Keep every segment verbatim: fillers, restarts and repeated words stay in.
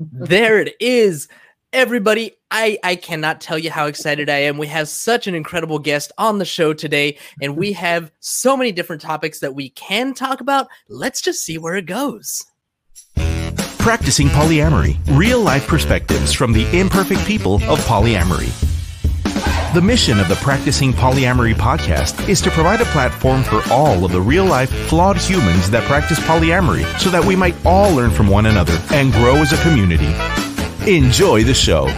There it is. Everybody, I, I cannot tell you how excited I am. We have such an incredible guest on the show today, and we have so many different topics that we can talk about. Let's just see where it goes. Practicing Polyamory, real-life perspectives from the imperfect people of polyamory. The mission of the Practicing Polyamory podcast is to provide a platform for all of the real-life, flawed humans that practice polyamory so that we might all learn from one another and grow as a community. Enjoy the show.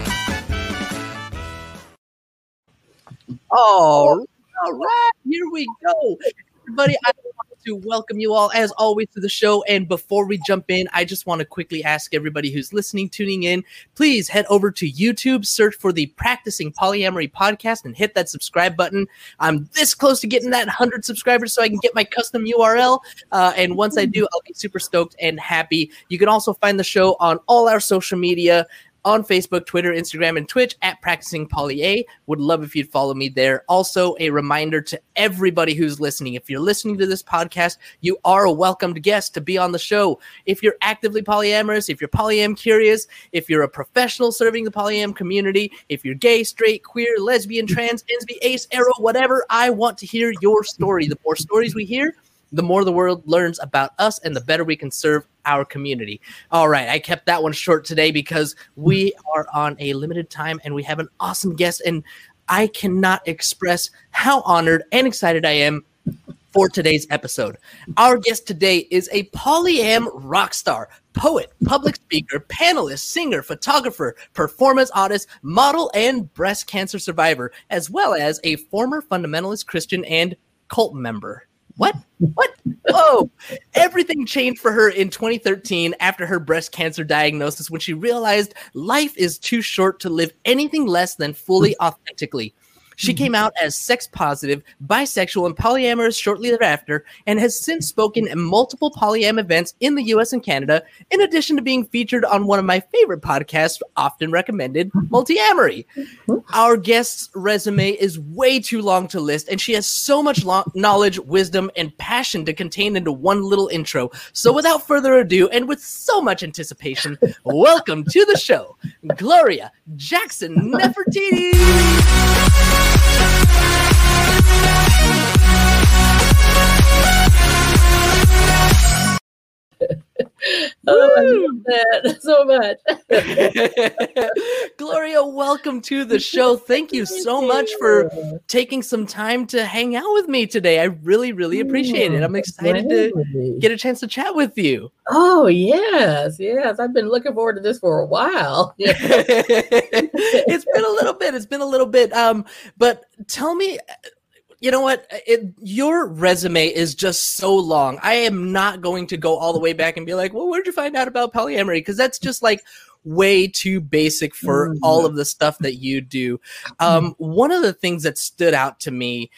All right, all right, here we go. Everybody, I want to welcome you all, as always, to the show. And before we jump in, I just want to quickly ask everybody who's listening, tuning in, please head over to YouTube, search for the Practicing Polyamory podcast, and hit that subscribe button. I'm this close to getting that one hundred subscribers so I can get my custom U R L. Uh, and once I do, I'll be super stoked and happy. You can also find the show on all our social media, on Facebook, Twitter, Instagram, and Twitch at Practicing Poly A. Would love if you'd follow me there. Also, a reminder to everybody who's listening. If you're listening to this podcast, you are a welcomed guest to be on the show. If you're actively polyamorous, if you're polyam curious, if you're a professional serving the polyam community, if you're gay, straight, queer, lesbian, trans, N S B, ace, arrow, whatever, I want to hear your story. The more stories we hear, the more the world learns about us and the better we can serve our community. All right, I kept that one short today because we are on a limited time and we have an awesome guest, and I cannot express how honored and excited I am for today's episode. Our guest today is a polyam rock star, poet, public speaker, panelist, singer, photographer, performance artist, model, and breast cancer survivor, as well as a former fundamentalist Christian and cult member. What? What? Whoa. Everything changed for her in twenty thirteen after her breast cancer diagnosis, when she realized life is too short to live anything less than fully authentically. She came out as sex positive, bisexual, and polyamorous shortly thereafter, and has since spoken at multiple polyam events in the U S and Canada, in addition to being featured on one of my favorite podcasts, often recommended, Multiamory. Our guest's resume is way too long to list, and she has so much lo- knowledge, wisdom, and passion to contain into one little intro. So without further ado, and with so much anticipation, welcome to the show, Gloria Jackson Nefertiti. Oh, I love that so much. Gloria, welcome to the show. Thank you so much for taking some time to hang out with me today. I really, really appreciate it. I'm excited to get a chance to chat with you. Oh, yes, yes. I've been looking forward to this for a while. It's been a little bit. It's been a little bit. Um, but tell me... You know what? It, your resume is just so long. I am not going to go all the way back and be like, well, where'd you find out about polyamory? Because that's just like way too basic for mm-hmm. all of the stuff that you do. Um, one of the things that stood out to me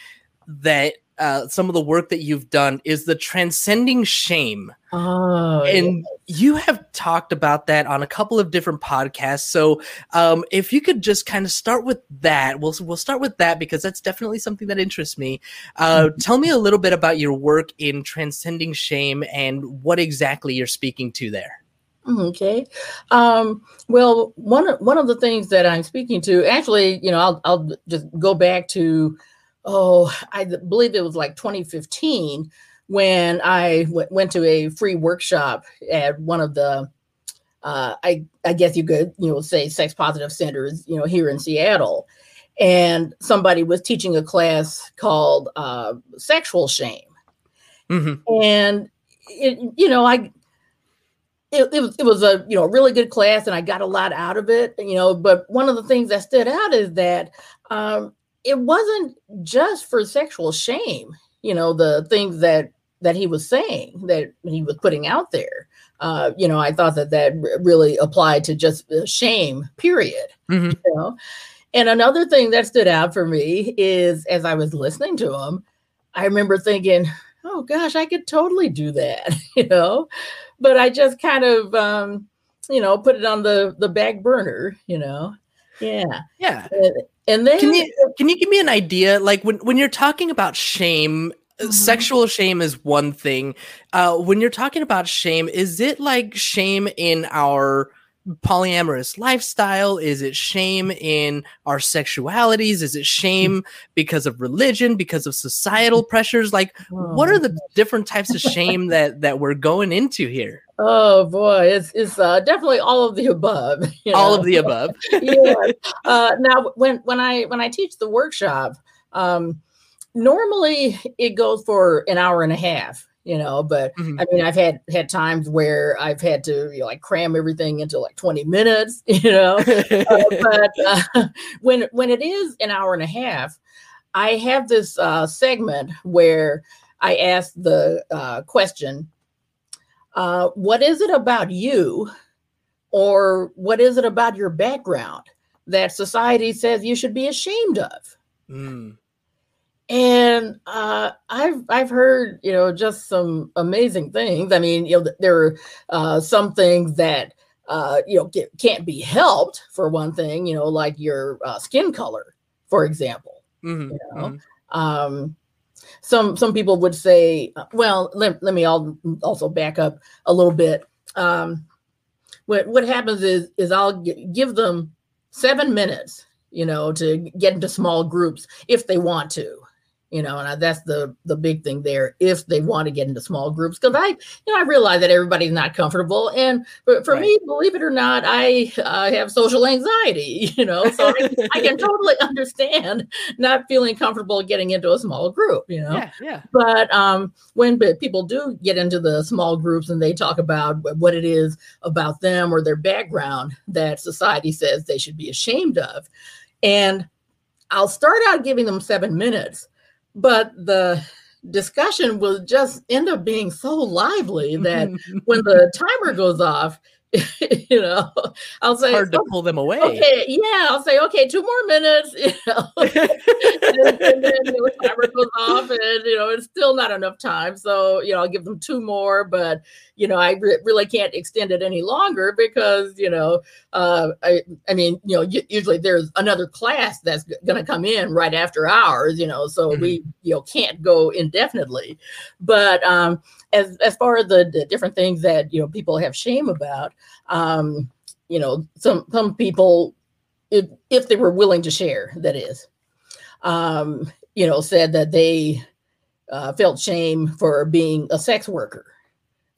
that uh, some of the work that you've done is the transcending shame. Oh, and yeah. You have talked about that on a couple of different podcasts. So um, if you could just kind of start with that, we'll we'll start with that because that's definitely something that interests me. Uh, mm-hmm. Tell me a little bit about your work in transcending shame and what exactly you're speaking to there. Okay. Um, well, one of, one of the things that I'm speaking to, actually, you know, I'll I'll just go back to, oh, I believe it was like twenty fifteen. When I w- went to a free workshop at one of the, uh, I, I guess you could, you know, say sex positive centers, you know, here in Seattle, and somebody was teaching a class called uh, sexual shame, mm-hmm. and it, you know, I, it, it was it was a you know really good class, and I got a lot out of it, you know. But one of the things that stood out is that um, it wasn't just for sexual shame, you know, the things that that he was saying, that he was putting out there. Uh, you know, I thought that that really applied to just shame, period. Mm-hmm. You know? And another thing that stood out for me is, as I was listening to him, I remember thinking, oh gosh, I could totally do that, you know, but I just kind of, um, you know, put it on the, the back burner, you know? Yeah. Yeah. And, and then can you, can you give me an idea? Like when, when you're talking about shame, mm-hmm. sexual shame is one thing. Uh, when you're talking about shame, is it like shame in our polyamorous lifestyle? Is it shame in our sexualities? Is it shame because of religion, because of societal pressures? Like, oh. what are the different types of shame that that we're going into here? Oh boy, it's it's uh, definitely all of the above. You know? All of the above. yeah. Uh, now, when when I when I teach the workshop, um, normally it goes for an hour and a half. You know, but mm-hmm. I mean, I've had had times where I've had to, you know, like cram everything into like twenty minutes, you know, uh, but uh, when when it is an hour and a half, I have this uh, segment where I ask the uh, question, uh, what is it about you or what is it about your background that society says you should be ashamed of? Mm. And uh, I've I've heard, you know, just some amazing things. I mean, you know, there are uh, some things that, uh, you know, get, can't be helped, for one thing, you know, like your uh, skin color, for example. Mm-hmm. You know? Mm-hmm. um, some some people would say, well, let, let me all also back up a little bit. Um, what, what happens is, is I'll g- give them seven minutes, you know, to get into small groups if they want to. You know, and that's the the big thing there, if they want to get into small groups, because I, you know, I realize that everybody's not comfortable. And for, for right. me, believe it or not, I uh, have social anxiety, you know, so I, I can totally understand not feeling comfortable getting into a small group, you know. Yeah, yeah. But um, when but people do get into the small groups and they talk about what it is about them or their background that society says they should be ashamed of. And I'll start out giving them seven minutes. But the discussion will just end up being so lively that when the timer goes off, you know, I'll say, hard to pull them away. Okay, yeah, I'll say, okay, two more minutes. You know, and, and then the timer goes off, and you know, it's still not enough time. So you know, I'll give them two more, but you know, I re- really can't extend it any longer because you know, uh, I, I mean, you know, y- usually there's another class that's g- going to come in right after ours. You know, so mm-hmm. we you know can't go indefinitely. But um, as as far as the, the different things that you know people have shame about. Um, you know, some, some people, if, if they were willing to share, that is, um, you know, said that they uh, felt shame for being a sex worker,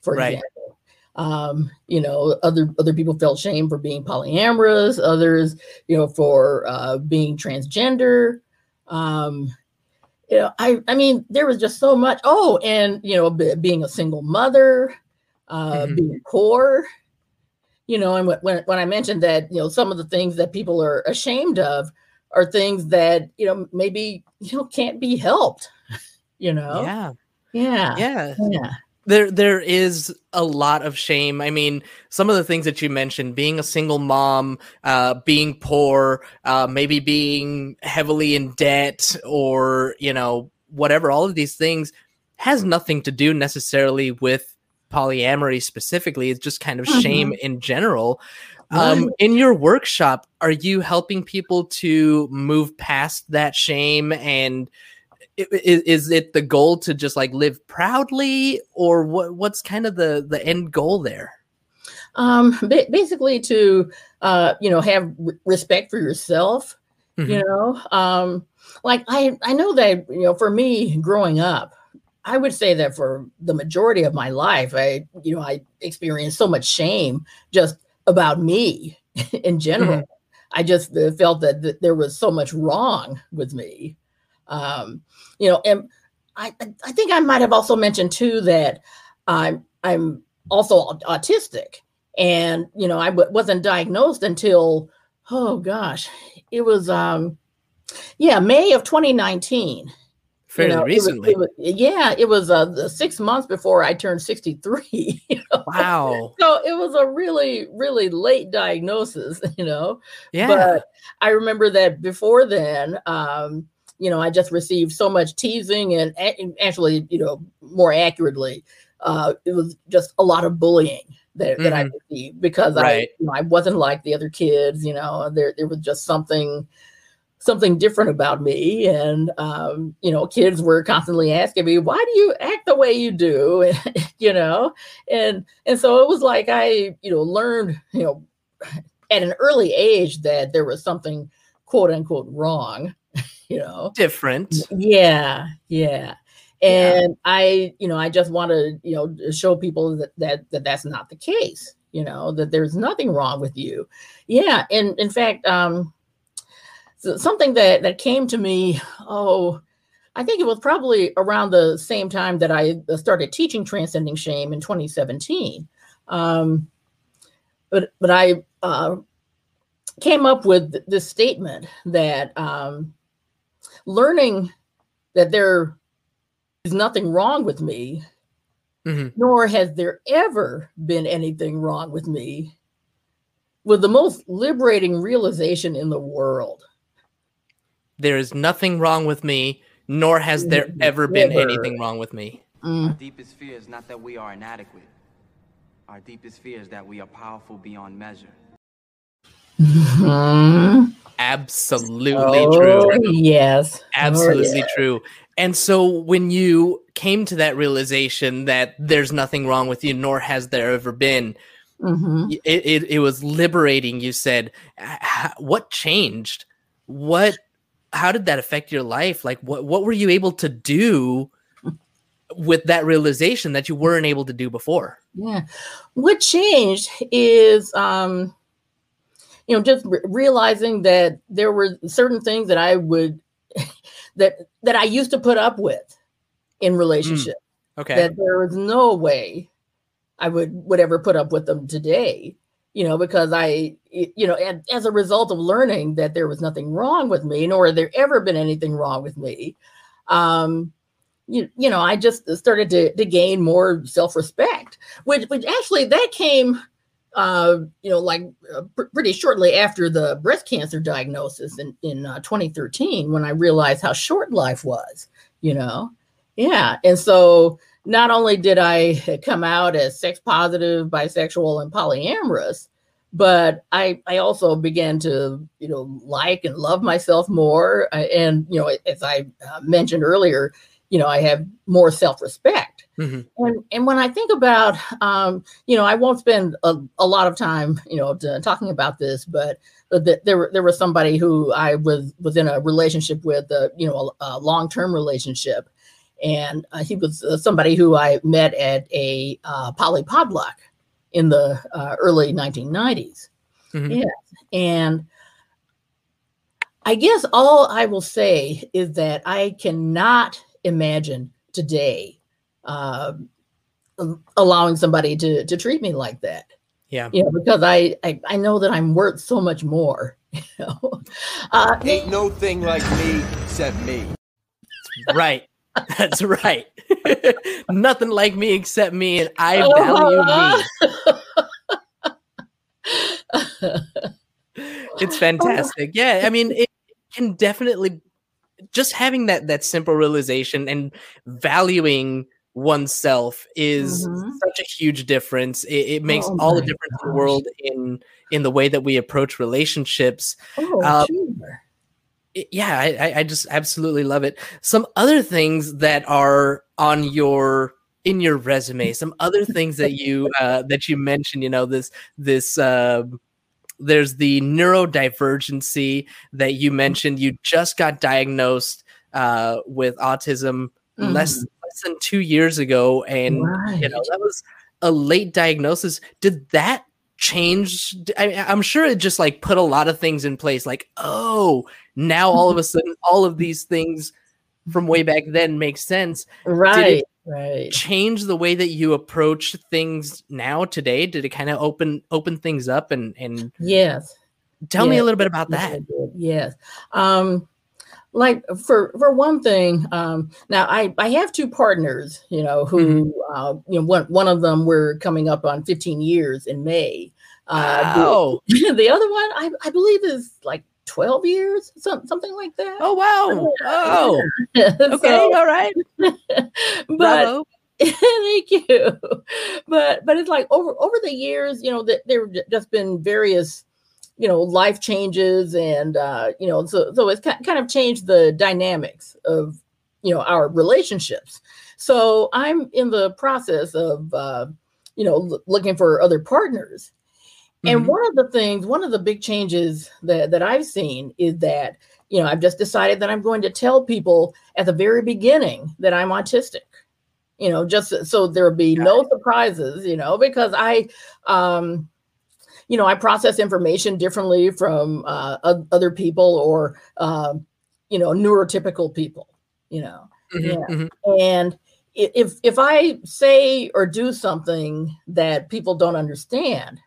for right. example. Um, you know, other, other people felt shame for being polyamorous, others, you know, for uh, being transgender. Um, you know, I, I mean, there was just so much. Oh, and, you know, b- being a single mother, uh, mm-hmm. being poor. You know, and when when I mentioned that, you know, some of the things that people are ashamed of are things that, you know, maybe, you know, can't be helped, you know? Yeah. Yeah. Yeah. Yeah. There, there is a lot of shame. I mean, some of the things that you mentioned, being a single mom, uh, being poor, uh, maybe being heavily in debt or, you know, whatever, all of these things has nothing to do necessarily with polyamory specifically. It's just kind of mm-hmm. shame in general. Um, right. In your workshop, are you helping people to move past that shame? And is, is it the goal to just like live proudly, or what, what's kind of the, the end goal there? Um, ba- basically to, uh, you know, have r- respect for yourself, mm-hmm. you know, um, like I, I know that, you know, for me growing up, I would say that for the majority of my life, I, you know, I experienced so much shame just about me in general. Mm-hmm. I just felt that th- there was so much wrong with me. Um, you know, and I, I think I might've also mentioned too, that I'm, I'm also autistic, and, you know, I w- wasn't diagnosed until, oh gosh, it was, um, yeah, May of twenty nineteen. Fairly you know, recently. It was, it was, yeah, it was uh, six months before I turned sixty-three. You know? Wow. So it was a really, really late diagnosis, you know. Yeah. But I remember that before then, um, you know, I just received so much teasing and, and actually, you know, more accurately, uh, it was just a lot of bullying that, mm-hmm. that I received because right. I, you know, I wasn't like the other kids, you know, there, there was just something... something different about me. And, um, you know, kids were constantly asking me, why do you act the way you do? you know? And, and so it was like, I, you know, learned, you know, at an early age that there was something quote unquote wrong, you know, different. Yeah. Yeah. And yeah. I, you know, I just want to, you know, show people that, that, that that's not the case, you know, that there's nothing wrong with you. Yeah. And in fact, um, so something that, that came to me, oh, I think it was probably around the same time that I started teaching Transcending Shame in twenty seventeen. Um, but, but I uh, came up with this statement that um, learning that there is nothing wrong with me, mm-hmm. nor has there ever been anything wrong with me, was the most liberating realization in the world. There is nothing wrong with me, nor has there ever been Never. anything wrong with me. Mm. Our deepest fear is not that we are inadequate. Our deepest fear is that we are powerful beyond measure. Mm-hmm. Absolutely oh, true. Yes. Absolutely oh, yeah. true. And so when you came to that realization that there's nothing wrong with you, nor has there ever been, mm-hmm. it, it, it was liberating. You said, what changed? What How did that affect your life? Like, what, what were you able to do with that realization that you weren't able to do before? Yeah. What changed is, um, you know, just re- realizing that there were certain things that I would, that, that I used to put up with in relationships. Mm, okay. That there was no way I would, would ever put up with them today. You know, because I, you know, and as a result of learning that there was nothing wrong with me, nor had there ever been anything wrong with me, um, you, you know, I just started to, to gain more self-respect, which, which actually that came, uh, you know, like uh, pr- pretty shortly after the breast cancer diagnosis in, in uh, twenty thirteen, when I realized how short life was, you know, yeah. And so not only did I come out as sex positive, bisexual, and polyamorous, but I, I also began to, you know, like and love myself more. And, you know, as I mentioned earlier, you know, I have more self-respect. Mm-hmm. And and when I think about, um, you know, I won't spend a, a lot of time, you know, to, talking about this, but, but the, there there was somebody who I was, was in a relationship with, uh, you know, a, a long-term relationship. And uh, he was uh, somebody who I met at a uh, poly potluck in the uh, early nineteen nineties. Mm-hmm. Yeah. And I guess all I will say is that I cannot imagine today uh, allowing somebody to, to treat me like that. Yeah. You know, because I, I, I know that I'm worth so much more. You know? uh, Ain't no thing like me except me. Right. That's right. Nothing like me except me, and I value me. It's fantastic. Yeah, I mean, it can definitely, just having that that simple realization and valuing oneself is mm-hmm. such a huge difference. It, it makes oh all the difference gosh. in the world in in the way that we approach relationships. Oh, um, sure. Yeah, I, I just absolutely love it. Some other things that are on your in your resume, some other things that you uh, that you mentioned. You know, this this uh, there's the neurodivergency that you mentioned. You just got diagnosed uh, with autism mm. less less than two years ago, and right. you know that was a late diagnosis. Did that change? I, I'm sure it just like put a lot of things in place. Like, oh. Now, all of a sudden, all of these things from way back then make sense. Right. Right. Change the way that you approach things now today? Did it kind of open open things up? And, and yes. Tell yes. me a little bit about that. Yes. Um, like, for for one thing, um, now I, I have two partners, you know, who, mm-hmm. uh, you know, one, one of them we're coming up on fifteen years in May. Uh, wow. The, the other one, I, I believe, is like twelve years, some, something like that. Oh, wow. Oh, yeah. Okay. So, all right. But thank you. But, but it's like over, over the years, you know, that there have just been various, you know, life changes and, uh, you know, so, so it's kind of changed the dynamics of, you know, our relationships. So I'm in the process of, uh, you know, l- looking for other partners. And mm-hmm. one of the things, one of the big changes that, that I've seen is that, you know, I've just decided that I'm going to tell people at the very beginning that I'm autistic, you know, just so there'll be Got no it. surprises, you know, because I, um, you know, I process information differently from uh, other people or, uh, you know, neurotypical people, you know, mm-hmm, yeah. mm-hmm. and if if I say or do something that people don't understand,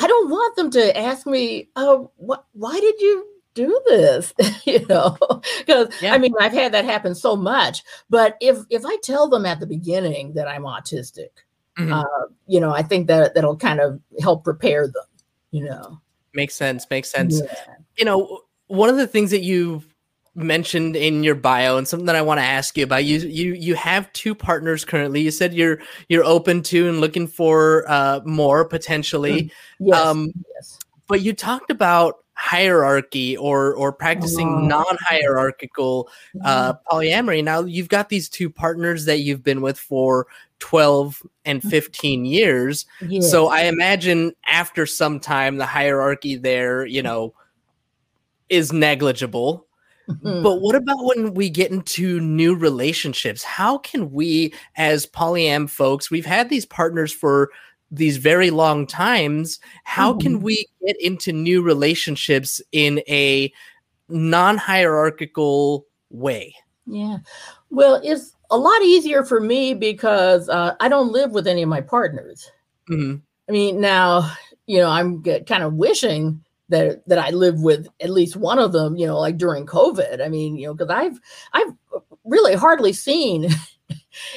I don't want them to ask me, oh, what, why did you do this? you know, because yeah. I mean, I've had that happen so much. But if if I tell them at the beginning that I'm autistic, mm-hmm. uh, you know, I think that that'll kind of help prepare them, you know. Makes sense. Makes sense. Yeah. You know, one of the things that you've mentioned in your bio and something that I want to ask you about, you you you have two partners currently. You said you're you're open to and looking for uh more potentially. Yes, um yes. But you talked about hierarchy or or practicing oh. non-hierarchical uh polyamory. Now you've got these two partners that you've been with for twelve and fifteen years. Yes. So I imagine after some time the hierarchy there, you know, is negligible. Mm-hmm. But what about when we get into new relationships? How can we, as polyam folks, we've had these partners for these very long times. How mm-hmm. can we get into new relationships in a non-hierarchical way? Yeah. Well, it's a lot easier for me because uh, I don't live with any of my partners. Mm-hmm. I mean, now, you know, I'm g- kind of wishing that that I live with at least one of them, you know, like during COVID. I mean, you know, because I've I've really hardly seen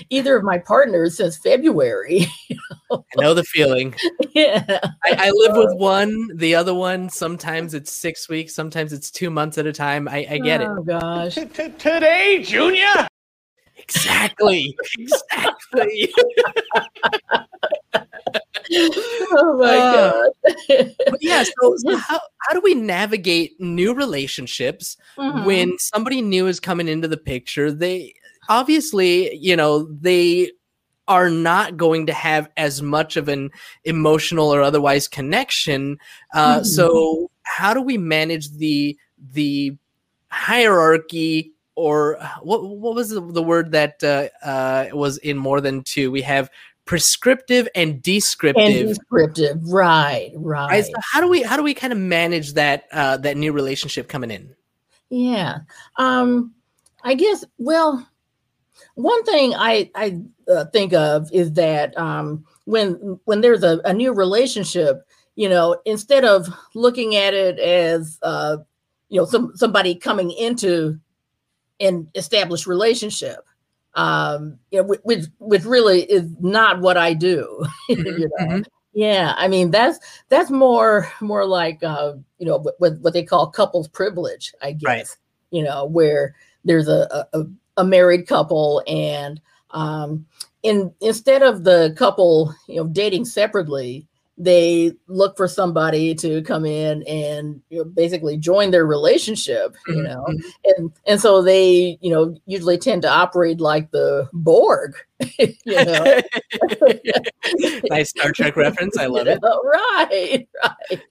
either of my partners since February. You know? I know the feeling. Yeah, I, I live with one, the other one. Sometimes it's six weeks, sometimes it's two months at a time. I, I get it. Oh gosh, today, Junior. Exactly. Exactly. Oh my uh, god! But yeah. So, so how how do we navigate new relationships mm-hmm. when somebody new is coming into the picture? They obviously, you know, they are not going to have as much of an emotional or otherwise connection. Uh, mm-hmm. So, how do we manage the the hierarchy? Or what what was the, the word that uh, uh, was in More Than Two? We have prescriptive and descriptive. And descriptive, right, right. right so how do we how do we kind of manage that uh, that new relationship coming in? Yeah, um, I guess. Well, one thing I I uh, think of is that um, when when there's a, a new relationship, you know, instead of looking at it as uh, you know some somebody coming into an established relationship. Um, you know, which which really is not what I do. you know? mm-hmm. Yeah, I mean that's that's more more like uh, you know what what they call couples privilege, I guess. Right. You know, where there's a a, a married couple, and um, in instead of the couple you know dating separately, they look for somebody to come in and you know, basically join their relationship, you know, mm-hmm. and and so they, you know, usually tend to operate like the Borg. you know, nice Star Trek reference. I love you know, it. Right, right.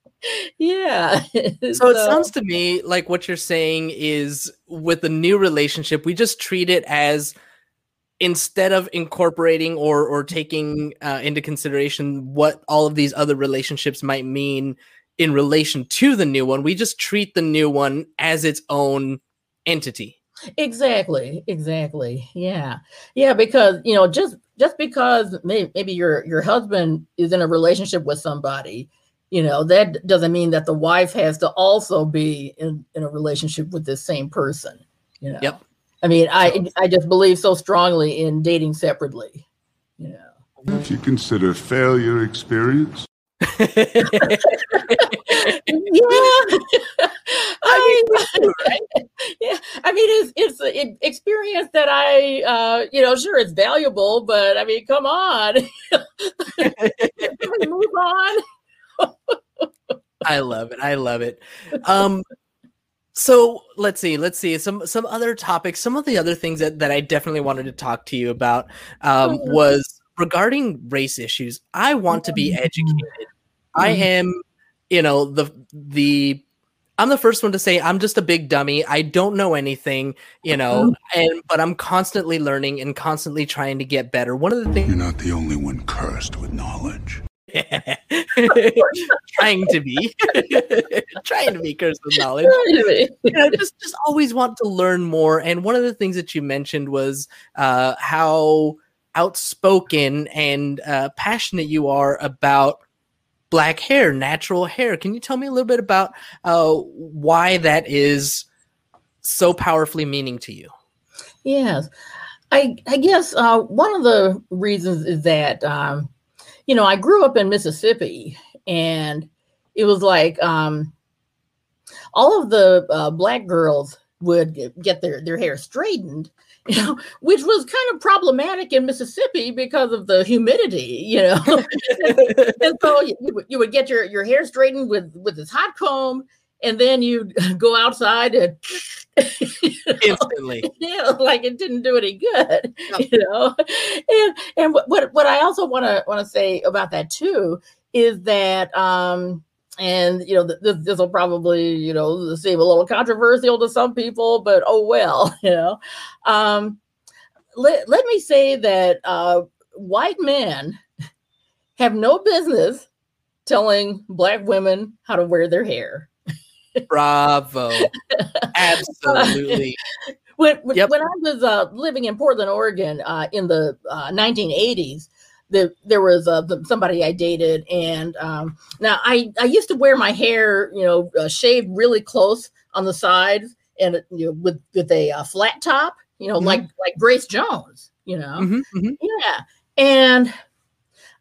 Yeah. So, so it sounds to me like what you're saying is with the new relationship, we just treat it as, instead of incorporating or or taking uh, into consideration what all of these other relationships might mean in relation to the new one, we just treat the new one as its own entity. Exactly. Exactly. Yeah. Yeah. Because, you know, just just because may, maybe your your husband is in a relationship with somebody, you know, that doesn't mean that the wife has to also be in, in a relationship with this same person. You know? Yep. I mean, I I just believe so strongly in dating separately. You know, do you consider failure experience? yeah, I mean, yeah. I mean, it's it's an experience that I, uh, you know, sure it's valuable, but I mean, come on, can we move on? I love it. I love it. Um. So let's see, let's see some, some other topics. Some of the other things that, that I definitely wanted to talk to you about um, was regarding race issues. I want to be educated I am, you know, the the I'm the first one to say I'm just a big dummy. I don't know anything, you know, and but I'm constantly learning and constantly trying to get better. One of the things, you're not the only one cursed with knowledge. trying to be trying to be cursed with knowledge. You know, just just always want to learn more. And one of the things that you mentioned was uh, how outspoken and uh, passionate you are about Black hair, natural hair. Can you tell me a little bit about uh, why that is so powerfully meaning to you? Yes. I, I guess uh, one of the reasons is that, um, you know, I grew up in Mississippi, and it was like um, all of the uh, Black girls would get their, their hair straightened, you know, which was kind of problematic in Mississippi because of the humidity, you know. And so you, you would get your, your hair straightened with, with this hot comb, and then you'd go outside and you know, instantly, you know, like it didn't do any good, no. You know. And and what what I also want to want to say about that too is that um, and you know this this will probably you know seem a little controversial to some people, but oh well, you know. Um, let let me say that uh, white men have no business telling Black women how to wear their hair. Bravo! Absolutely. when when, yep. when I was uh, living in Portland, Oregon, uh, in the uh, nineteen eighties. The, there was uh, the, somebody I dated, and um, now I, I used to wear my hair, you know, uh, shaved really close on the sides, and you know, with with a uh, flat top, you know, mm-hmm. like like Grace Jones, you know, mm-hmm, mm-hmm. yeah. And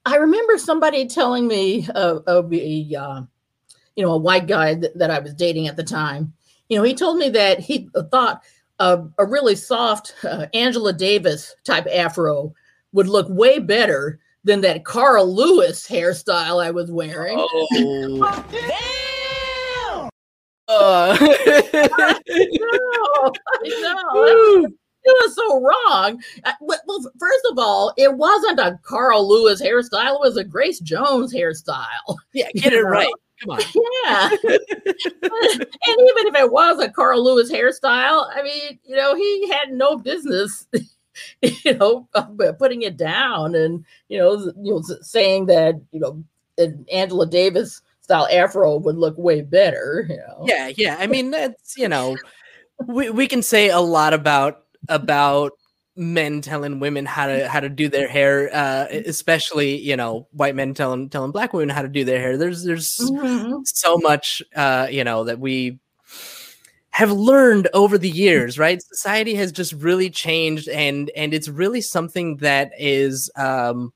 I remember somebody telling me, uh, a, a uh, you know, a white guy th- that I was dating at the time, you know, he told me that he thought uh, a really soft uh, Angela Davis type afro would look way better than that Carl Lewis hairstyle I was wearing. Oh, damn! Uh. I know, I know. It was so wrong. I, well, first of all, it wasn't a Carl Lewis hairstyle. It was a Grace Jones hairstyle. Yeah, get it right. Come on. Yeah. And even if it was a Carl Lewis hairstyle, I mean, you know, he had no business you know, putting it down and, you know, you know, saying that, you know, an Angela Davis style afro would look way better. You know? Yeah. Yeah. I mean, that's, you know, we, we can say a lot about, about men telling women how to, how to do their hair, uh, especially, you know, white men telling, telling Black women how to do their hair. There's, there's mm-hmm. so much, uh, you know, that we have learned over the years, right? Society has just really changed, and and it's really something that is um,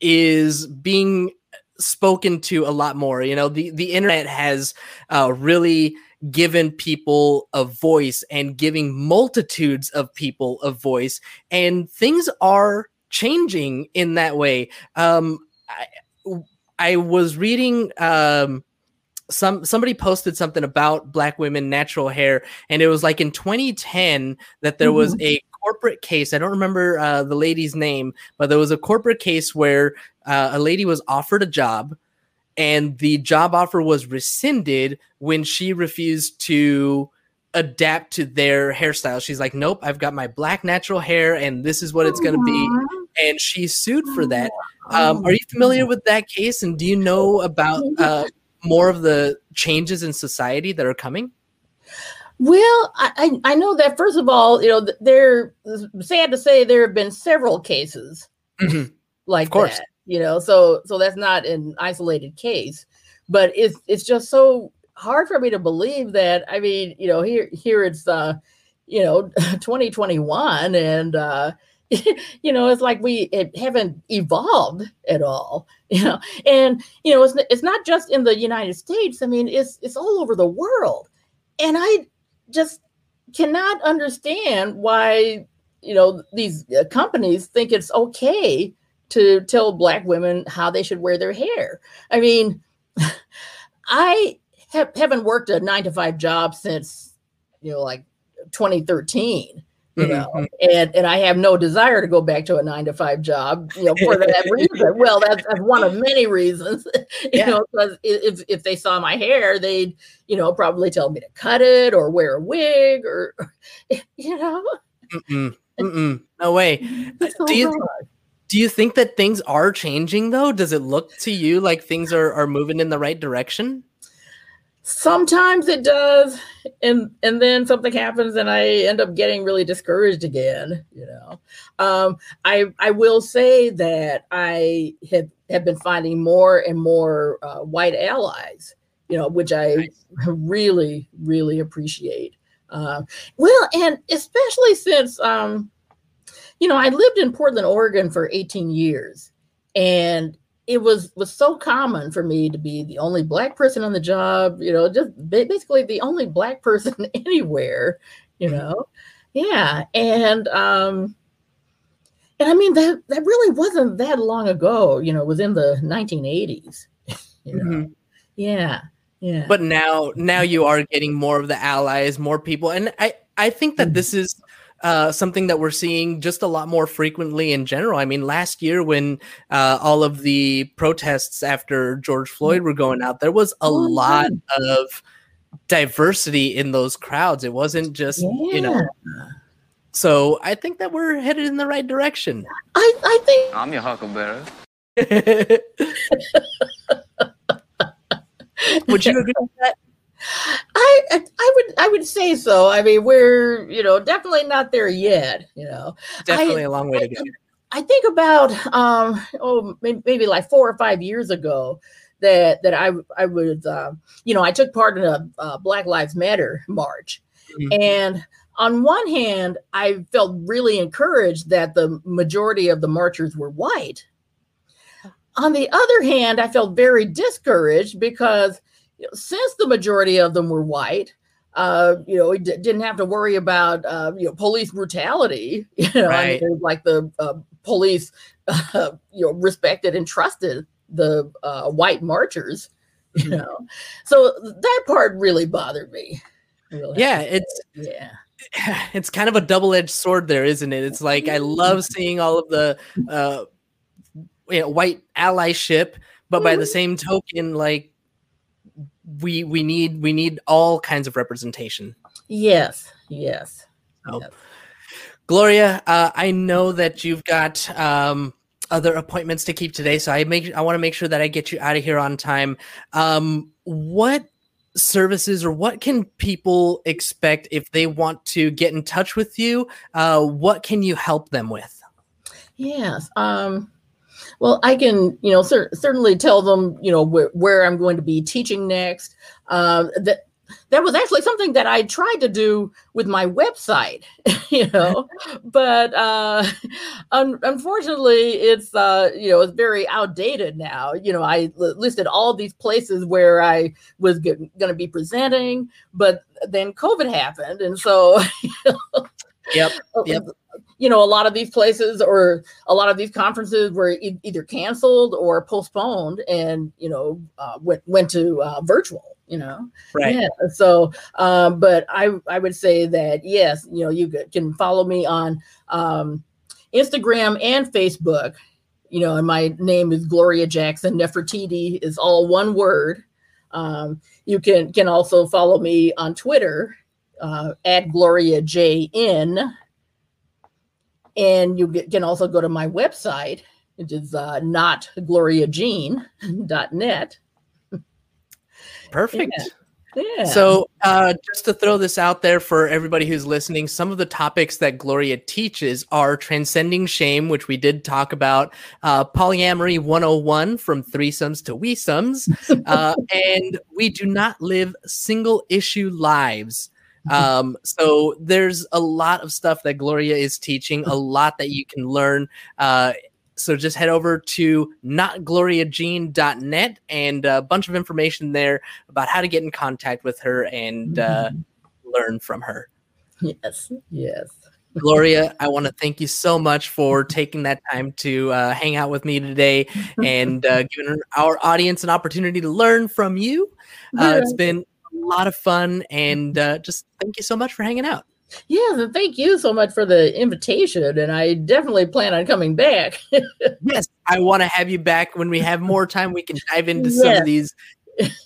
is being spoken to a lot more. You know, the, the internet has uh, really given people a voice and giving multitudes of people a voice, and things are changing in that way. Um, I, I was reading... Um, Some somebody posted something about Black women, natural hair, and it was like in twenty ten that there was a corporate case. I don't remember uh, the lady's name, but there was a corporate case where uh, a lady was offered a job, and the job offer was rescinded when she refused to adapt to their hairstyle. She's like, nope, I've got my Black natural hair, and this is what it's going to be. And she sued for that. Um, are you familiar with that case? And do you know about... Uh, more of the changes in society that are coming? Well, I, I know that, first of all, you know, there, sad to say, there have been several cases mm-hmm. like of course. that, you know, so, so that's not an isolated case, but it's, it's just so hard for me to believe that. I mean, you know, here, here it's, uh, you know, twenty twenty-one and, uh, you know, it's like we it haven't evolved at all, you know, and, you know, it's, it's not just in the United States. I mean, it's, it's all over the world. And I just cannot understand why, you know, these companies think it's okay to tell Black women how they should wear their hair. I mean, I have, haven't worked a nine to five job since, you know, like twenty thirteen. you know, mm-hmm. and, and I have no desire to go back to a nine to five job, you know, for that reason. Well, that's, that's one of many reasons, you yeah. know, because if, if they saw my hair, they'd, you know, probably tell me to cut it or wear a wig or, you know. Mm-mm. Mm-mm. No way. So do, you, do you think that things are changing though? Does it look to you like things are, are moving in the right direction? Sometimes it does, and and then something happens, and I end up getting really discouraged again. You know, um, I I will say that I have have been finding more and more uh, white allies. You know, which I nice. really really appreciate. Uh, well, and especially since um, you know, I lived in Portland, Oregon for eighteen years, and it was was so common for me to be the only Black person on the job, you know, just basically the only Black person anywhere, you know. Yeah. And um, and I mean, that, that really wasn't that long ago, you know, it was in the nineteen eighties, you know. Mm-hmm. Yeah. Yeah. But now now you are getting more of the allies, more people. And I, I think that mm-hmm. this is Uh, something that we're seeing just a lot more frequently in general. I mean, last year when uh, all of the protests after George Floyd were going out, there was a mm-hmm. lot of diversity in those crowds. It wasn't just, yeah. you know. So I think that we're headed in the right direction. I, I think. I'm your huckleberry. Would you agree with that? I I would I would say so. I mean, we're, you know, definitely not there yet, you know. Definitely I, a long way I, to go. I think about um oh maybe like four or five years ago that that I I was um, you know, I took part in a uh, Black Lives Matter march. Mm-hmm. And on one hand, I felt really encouraged that the majority of the marchers were white. On the other hand, I felt very discouraged because since the majority of them were white, uh, you know, we d- didn't have to worry about, uh, you know, police brutality. You know, right. I mean, like the uh, police, uh, you know, respected and trusted the uh, white marchers. You mm-hmm. know, so that part really bothered me. Really yeah, it's yeah. It's kind of a double-edged sword, there, isn't it? It's like I love seeing all of the uh, you know, white allyship, but by the same token, like. We we need we need all kinds of representation. Yes, yes. Oh. yes. Gloria, uh, I know that you've got um, other appointments to keep today, so I make I want to make sure that I get you out of here on time. Um, what services or what can people expect if they want to get in touch with you? Uh, what can you help them with? Yes. Um Well, I can, you know, cer- certainly tell them, you know, wh- where I'm going to be teaching next. Uh, that that was actually something that I tried to do with my website, you know, but uh, un- unfortunately, it's, uh, you know, it's very outdated now. You know, I l- listed all these places where I was g- going to be presenting, but then COVID happened. And so, you know, yep, yep. You know, a lot of these places or a lot of these conferences were e- either canceled or postponed and, you know, uh, went, went to uh, virtual, you know. Right. Yeah. So, um, but I, I would say that, yes, you know, you can follow me on um, Instagram and Facebook, you know, and my name is Gloria Jackson. Nefertiti is all one word. Um, you can, can also follow me on Twitter uh, at Gloria J N. And you get, can also go to my website, which is uh, not gloria jean dot net. Perfect. Yeah. Yeah. So uh, just to throw this out there for everybody who's listening, some of the topics that Gloria teaches are transcending shame, which we did talk about, uh, polyamory one oh one from threesomes to weesomes, uh, and we do not live single issue lives. Um, so there's a lot of stuff that Gloria is teaching, a lot that you can learn. Uh, so just head over to not gloria jean dot net and a bunch of information there about how to get in contact with her and uh, learn from her. Yes, yes. Gloria, I want to thank you so much for taking that time to uh, hang out with me today and uh, giving our audience an opportunity to learn from you. Uh, it's been a lot of fun, and uh, just thank you so much for hanging out. Yes, and thank you so much for the invitation. And I definitely plan on coming back. Yes, I want to have you back when we have more time. We can dive into yes. some of these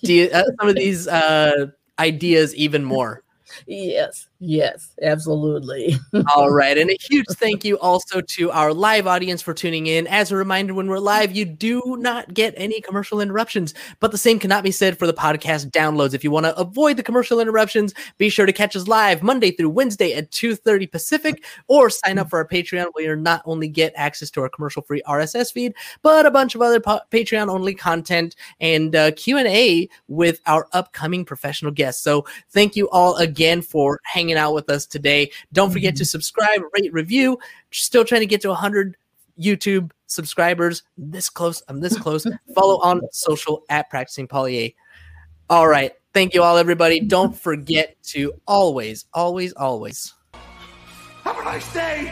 de- uh, some of these uh, ideas even more. Yes, yes, absolutely. All right. And a huge thank you also to our live audience for tuning in. As a reminder, when we're live, you do not get any commercial interruptions, but the same cannot be said for the podcast downloads. If you want to avoid the commercial interruptions, be sure to catch us live Monday through Wednesday at two thirty Pacific, or sign up for our Patreon, where you not only get access to our commercial-free R S S feed, but a bunch of other po- Patreon-only content and uh, Q and A with our upcoming professional guests. So thank you all again for hanging out with us today. Don't forget to subscribe, rate, review. Still trying to get to one hundred YouTube subscribers. This close. I'm this close. Follow on social at Practicing Polyamory. All right. Thank you all, everybody. Don't forget to always, always, always. How would I say?